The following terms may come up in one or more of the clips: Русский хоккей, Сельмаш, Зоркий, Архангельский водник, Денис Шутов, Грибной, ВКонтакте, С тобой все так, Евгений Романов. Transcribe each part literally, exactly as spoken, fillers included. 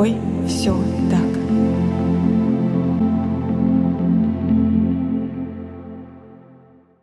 тобой все так.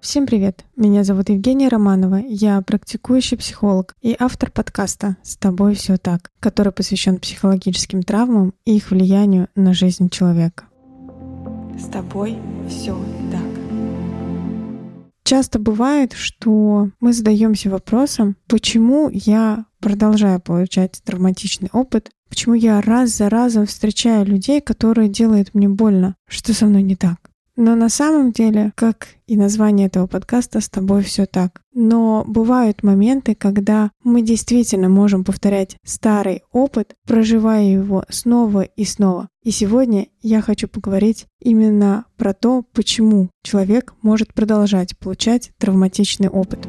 Всем привет! Меня зовут Евгения Романова, я практикующий психолог и автор подкаста «С тобой все так», который посвящен психологическим травмам и их влиянию на жизнь человека. С тобой все так. Часто бывает, что мы задаемся вопросом, почему я продолжаю получать травматичный опыт, почему я раз за разом встречаю людей, которые делают мне больно, что со мной не так. Но на самом деле, как и название этого подкаста, «С тобой все так». Но бывают моменты, когда мы действительно можем повторять старый опыт, проживая его снова и снова. И сегодня я хочу поговорить именно про то, почему человек может продолжать получать травматичный опыт.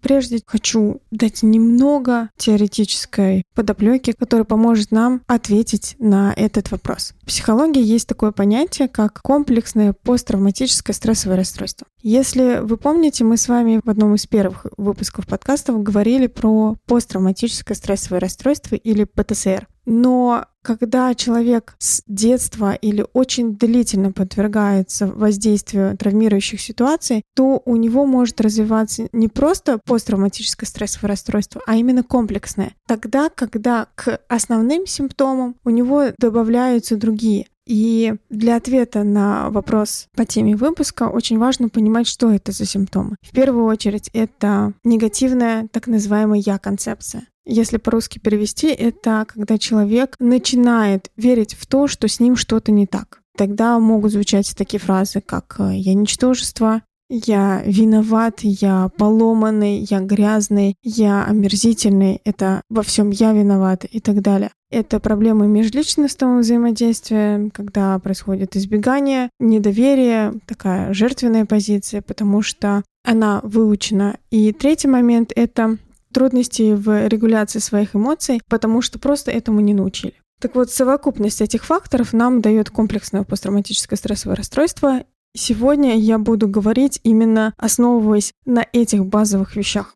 Прежде хочу дать немного теоретической подоплеки, которая поможет нам ответить на этот вопрос. В психологии есть такое понятие, как комплексное посттравматическое стрессовое расстройство. Если вы помните, мы с вами в одном из первых выпусков подкастов говорили про посттравматическое стрессовое расстройство или Пэ Тэ Эс Эр. Но когда человек с детства или очень длительно подвергается воздействию травмирующих ситуаций, то у него может развиваться не просто посттравматическое стрессовое расстройство, а именно комплексное. Тогда, когда к основным симптомам у него добавляются другие. И для ответа на вопрос по теме выпуска очень важно понимать, что это за симптомы. В первую очередь, это негативная так называемая «я-концепция». Если по-русски перевести, это когда человек начинает верить в то, что с ним что-то не так. Тогда могут звучать такие фразы, как «я ничтожество», «я виноват», «я поломанный», «я грязный», «я омерзительный», «это во всем я виноват» и так далее. Это проблемы межличностного взаимодействия, когда происходит избегание, недоверие, такая жертвенная позиция, потому что она выучена. И третий момент — это трудности в регуляции своих эмоций, потому что просто этому не научили. Так вот, совокупность этих факторов нам дает комплексное посттравматическое стрессовое расстройство. Сегодня я буду говорить именно основываясь на этих базовых вещах.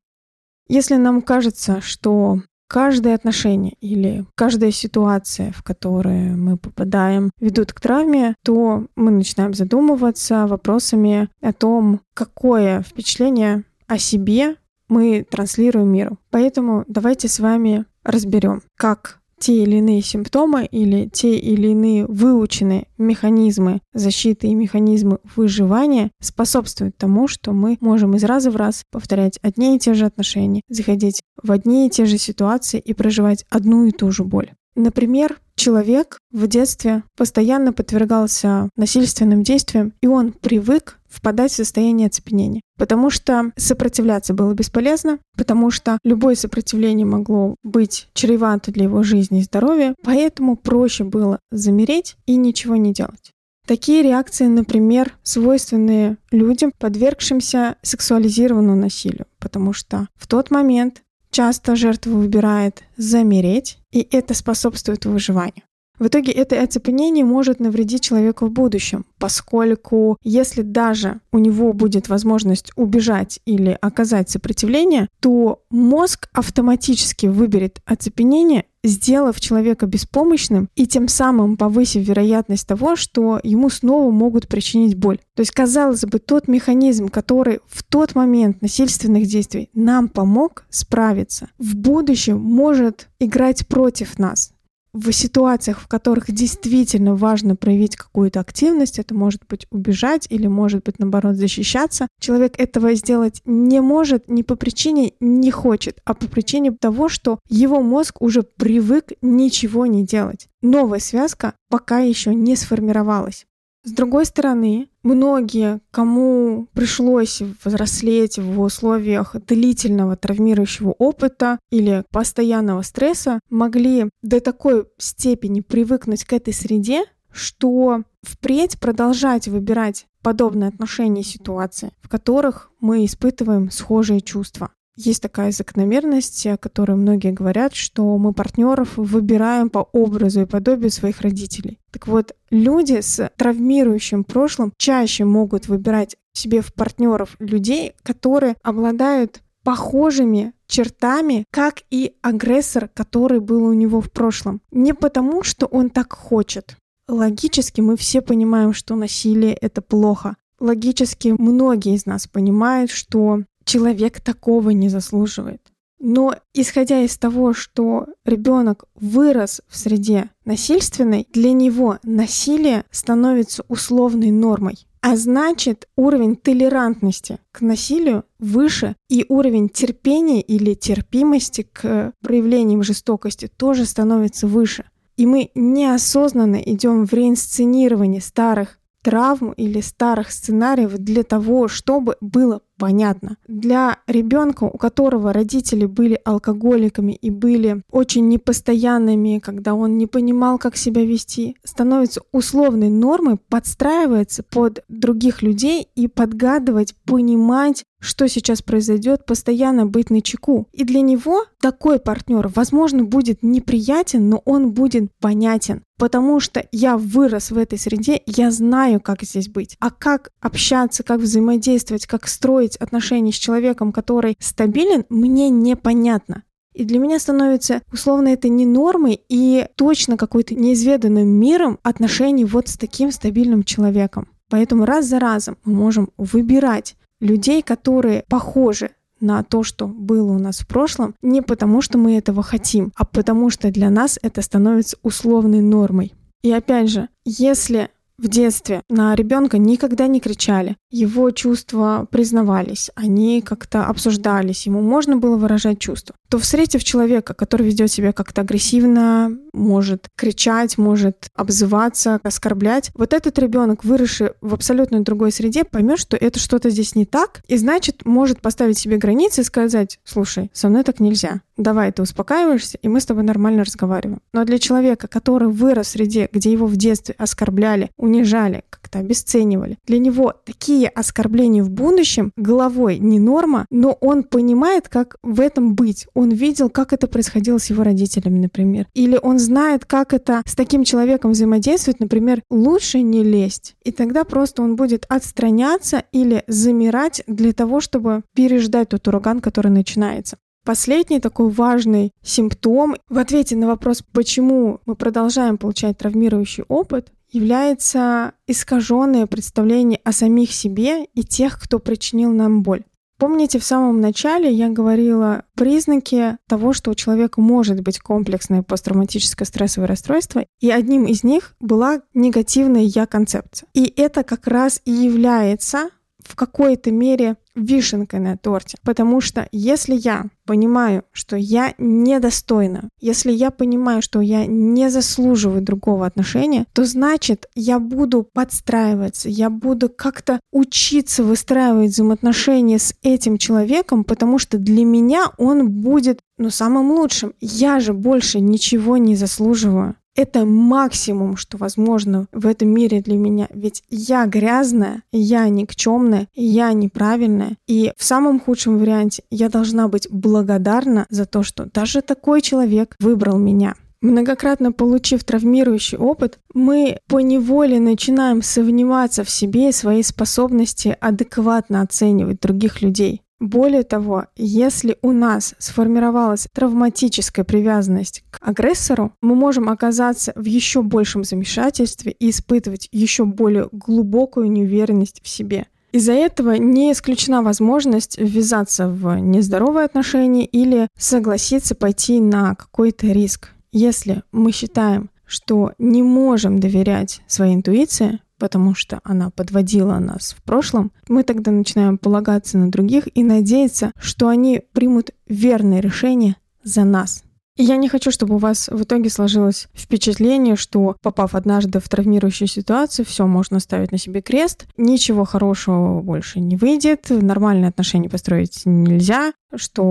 Если нам кажется, что каждое отношение или каждая ситуация, в которую мы попадаем, ведут к травме, то мы начинаем задумываться вопросами о том, какое впечатление о себе мы транслируем миру. Поэтому давайте с вами разберем, как те или иные симптомы или те или иные выученные механизмы защиты и механизмы выживания способствуют тому, что мы можем из раза в раз повторять одни и те же отношения, заходить в одни и те же ситуации и проживать одну и ту же боль. Например, человек в детстве постоянно подвергался насильственным действиям, и он привык впадать в состояние оцепенения, потому что сопротивляться было бесполезно, потому что любое сопротивление могло быть чревато для его жизни и здоровья, поэтому проще было замереть и ничего не делать. Такие реакции, например, свойственны людям, подвергшимся сексуализированному насилию, потому что в тот момент часто жертва выбирает замереть, и это способствует выживанию. В итоге это оцепенение может навредить человеку в будущем, поскольку если даже у него будет возможность убежать или оказать сопротивление, то мозг автоматически выберет оцепенение, сделав человека беспомощным и тем самым повысив вероятность того, что ему снова могут причинить боль. То есть, казалось бы, тот механизм, который в тот момент насильственных действий нам помог справиться, в будущем может играть против нас. В ситуациях, в которых действительно важно проявить какую-то активность, это может быть убежать или может быть, наоборот, защищаться, человек этого сделать не может не по причине не хочет, а по причине того, что его мозг уже привык ничего не делать. Новая связка пока еще не сформировалась. С другой стороны, многие, кому пришлось взрослеть в условиях длительного травмирующего опыта или постоянного стресса, могли до такой степени привыкнуть к этой среде, что впредь продолжать выбирать подобные отношения и ситуации, в которых мы испытываем схожие чувства. Есть такая закономерность, о которой многие говорят, что мы партнеров выбираем по образу и подобию своих родителей. Так вот, люди с травмирующим прошлым чаще могут выбирать себе в партнеров людей, которые обладают похожими чертами, как и агрессор, который был у него в прошлом. Не потому, что он так хочет. Логически мы все понимаем, что насилие — это плохо. Логически многие из нас понимают, что человек такого не заслуживает. Но исходя из того, что ребенок вырос в среде насильственной, для него насилие становится условной нормой. А значит, уровень толерантности к насилию выше, и уровень терпения или терпимости к проявлениям жестокости тоже становится выше. И мы неосознанно идем в реинсценирование старых травм или старых сценариев для того, чтобы было понятно. Для ребенка, у которого родители были алкоголиками и были очень непостоянными, когда он не понимал, как себя вести, становится условной нормой подстраиваться под других людей и подгадывать, понимать, что сейчас произойдет, постоянно быть начеку. И для него такой партнер, возможно, будет неприятен, но он будет понятен, потому что я вырос в этой среде, я знаю, как здесь быть. А как общаться, как взаимодействовать, как строить отношения с человеком, который стабилен, мне непонятно. И для меня становится, условно, это не нормой и точно какой-то неизведанным миром отношений вот с таким стабильным человеком. Поэтому раз за разом мы можем выбирать людей, которые похожи на то, что было у нас в прошлом, не потому, что мы этого хотим, а потому, что для нас это становится условной нормой. И опять же, если в детстве на ребенка никогда не кричали, его чувства признавались, они как-то обсуждались, ему можно было выражать чувства, то встретив человека, который ведет себя как-то агрессивно, может кричать, может обзываться, оскорблять, вот этот ребенок, выросший в абсолютно другой среде, поймет, что это что-то здесь не так, и значит, может поставить себе границы и сказать: слушай, со мной так нельзя, давай ты успокаиваешься, и мы с тобой нормально разговариваем. Но для человека, который вырос в среде, где его в детстве оскорбляли, унижали, как-то обесценивали, для него такие оскорбления в будущем головой не норма, но он понимает, как в этом быть. Он видел, как это происходило с его родителями, например. Или он знает, как это с таким человеком взаимодействовать, например, лучше не лезть. И тогда просто он будет отстраняться или замирать для того, чтобы переждать тот ураган, который начинается. Последний такой важный симптом в ответе на вопрос, почему мы продолжаем получать травмирующий опыт, является искаженное представление о самих себе и тех, кто причинил нам боль. Помните, в самом начале я говорила признаки того, что у человека может быть комплексное посттравматическое стрессовое расстройство, и одним из них была негативная «я-концепция». И это как раз и является в какой-то мере вишенкой на торте. Потому что если я понимаю, что я недостойна, если я понимаю, что я не заслуживаю другого отношения, то значит, я буду подстраиваться, я буду как-то учиться выстраивать взаимоотношения с этим человеком, потому что для меня он будет, ну, самым лучшим. Я же больше ничего не заслуживаю. Это максимум, что возможно в этом мире для меня. Ведь я грязная, я никчемная, я неправильная. И в самом худшем варианте я должна быть благодарна за то, что даже такой человек выбрал меня. Многократно получив травмирующий опыт, мы поневоле начинаем сомневаться в себе и своей способности адекватно оценивать других людей. Более того, если у нас сформировалась травматическая привязанность к агрессору, мы можем оказаться в еще большем замешательстве и испытывать еще более глубокую неуверенность в себе. Из-за этого не исключена возможность ввязаться в нездоровые отношения или согласиться пойти на какой-то риск. Если мы считаем, что не можем доверять своей интуиции, потому что она подводила нас в прошлом, мы тогда начинаем полагаться на других и надеяться, что они примут верное решение за нас. И я не хочу, чтобы у вас в итоге сложилось впечатление, что, попав однажды в травмирующую ситуацию, все, можно ставить на себе крест, ничего хорошего больше не выйдет, нормальные отношения построить нельзя, что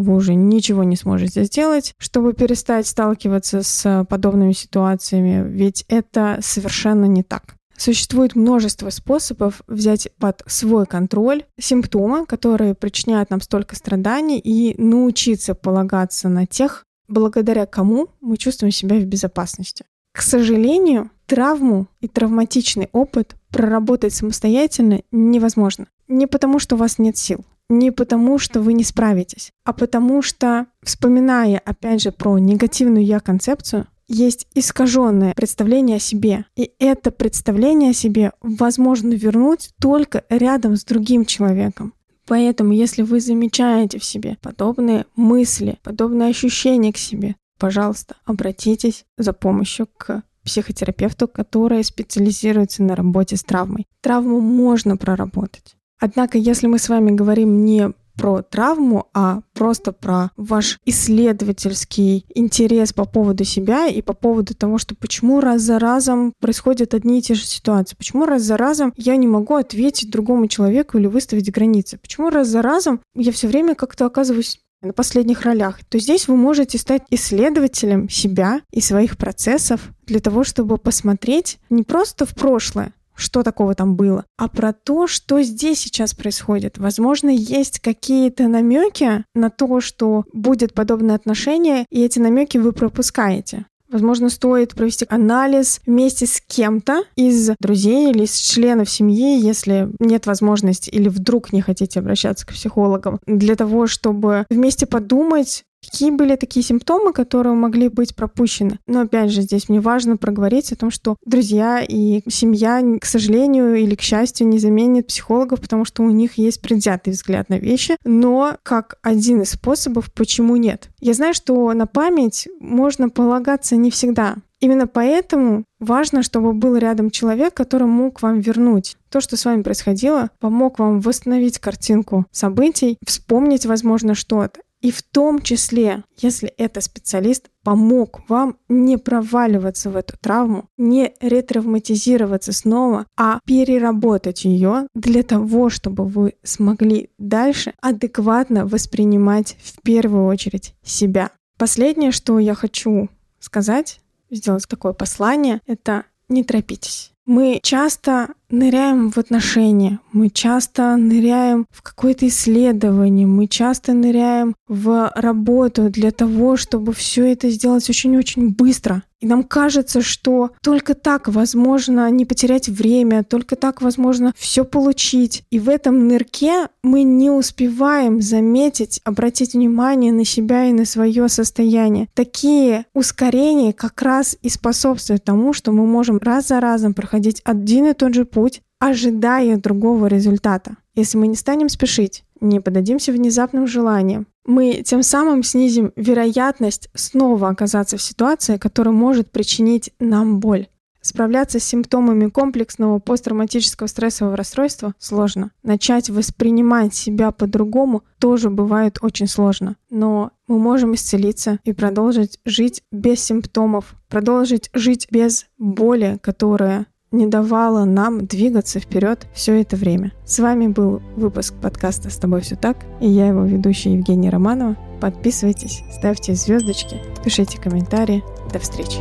вы уже ничего не сможете сделать, чтобы перестать сталкиваться с подобными ситуациями, ведь это совершенно не так. Существует множество способов взять под свой контроль симптомы, которые причиняют нам столько страданий, и научиться полагаться на тех, благодаря кому мы чувствуем себя в безопасности. К сожалению, травму и травматичный опыт проработать самостоятельно невозможно. Не потому, что у вас нет сил, не потому, что вы не справитесь, а потому что, вспоминая, опять же, про негативную я-концепцию, есть искаженное представление о себе. И это представление о себе возможно вернуть только рядом с другим человеком. Поэтому, если вы замечаете в себе подобные мысли, подобные ощущения к себе, пожалуйста, обратитесь за помощью к психотерапевту, который специализируется на работе с травмой. Травму можно проработать. Однако, если мы с вами говорим не про травму, а просто про ваш исследовательский интерес по поводу себя и по поводу того, что почему раз за разом происходят одни и те же ситуации, почему раз за разом я не могу ответить другому человеку или выставить границы, почему раз за разом я все время как-то оказываюсь на последних ролях, то здесь вы можете стать исследователем себя и своих процессов для того, чтобы посмотреть не просто в прошлое, что такого там было, а про то, что здесь сейчас происходит. Возможно, есть какие-то намеки на то, что будет подобное отношение, и эти намеки вы пропускаете. Возможно, стоит провести анализ вместе с кем-то из друзей или из членов семьи, если нет возможности или вдруг не хотите обращаться к психологам, для того, чтобы вместе подумать, какие были такие симптомы, которые могли быть пропущены. Но опять же, здесь мне важно проговорить о том, что друзья и семья, к сожалению или к счастью, не заменят психологов, потому что у них есть предвзятый взгляд на вещи, но как один из способов, почему нет. Я знаю, что на память можно полагаться не всегда. Именно поэтому важно, чтобы был рядом человек, который мог вам вернуть то, что с вами происходило, помог вам восстановить картинку событий, вспомнить, возможно, что-то. И в том числе, если это специалист, помог вам не проваливаться в эту травму, не ретравматизироваться снова, а переработать ее для того, чтобы вы смогли дальше адекватно воспринимать в первую очередь себя. Последнее, что я хочу сказать, сделать такое послание, это не торопитесь. Мы часто ныряем в отношения, мы часто ныряем в какое-то исследование, мы часто ныряем в работу для того, чтобы все это сделать очень-очень быстро. И нам кажется, что только так возможно не потерять время, только так возможно все получить. И в этом нырке мы не успеваем заметить, обратить внимание на себя и на свое состояние. Такие ускорения как раз и способствуют тому, что мы можем раз за разом проходить один и тот же путь, ожидая другого результата. Если мы не станем спешить, не поддадимся внезапным желаниям, мы тем самым снизим вероятность снова оказаться в ситуации, которая может причинить нам боль. Справляться с симптомами комплексного посттравматического стрессового расстройства сложно. Начать воспринимать себя по-другому тоже бывает очень сложно. Но мы можем исцелиться и продолжить жить без симптомов, продолжить жить без боли, которая не давала нам двигаться вперед все это время. С вами был выпуск подкаста «С тобой все так» и я его ведущая Евгения Романова. Подписывайтесь, ставьте звездочки, пишите комментарии. До встречи!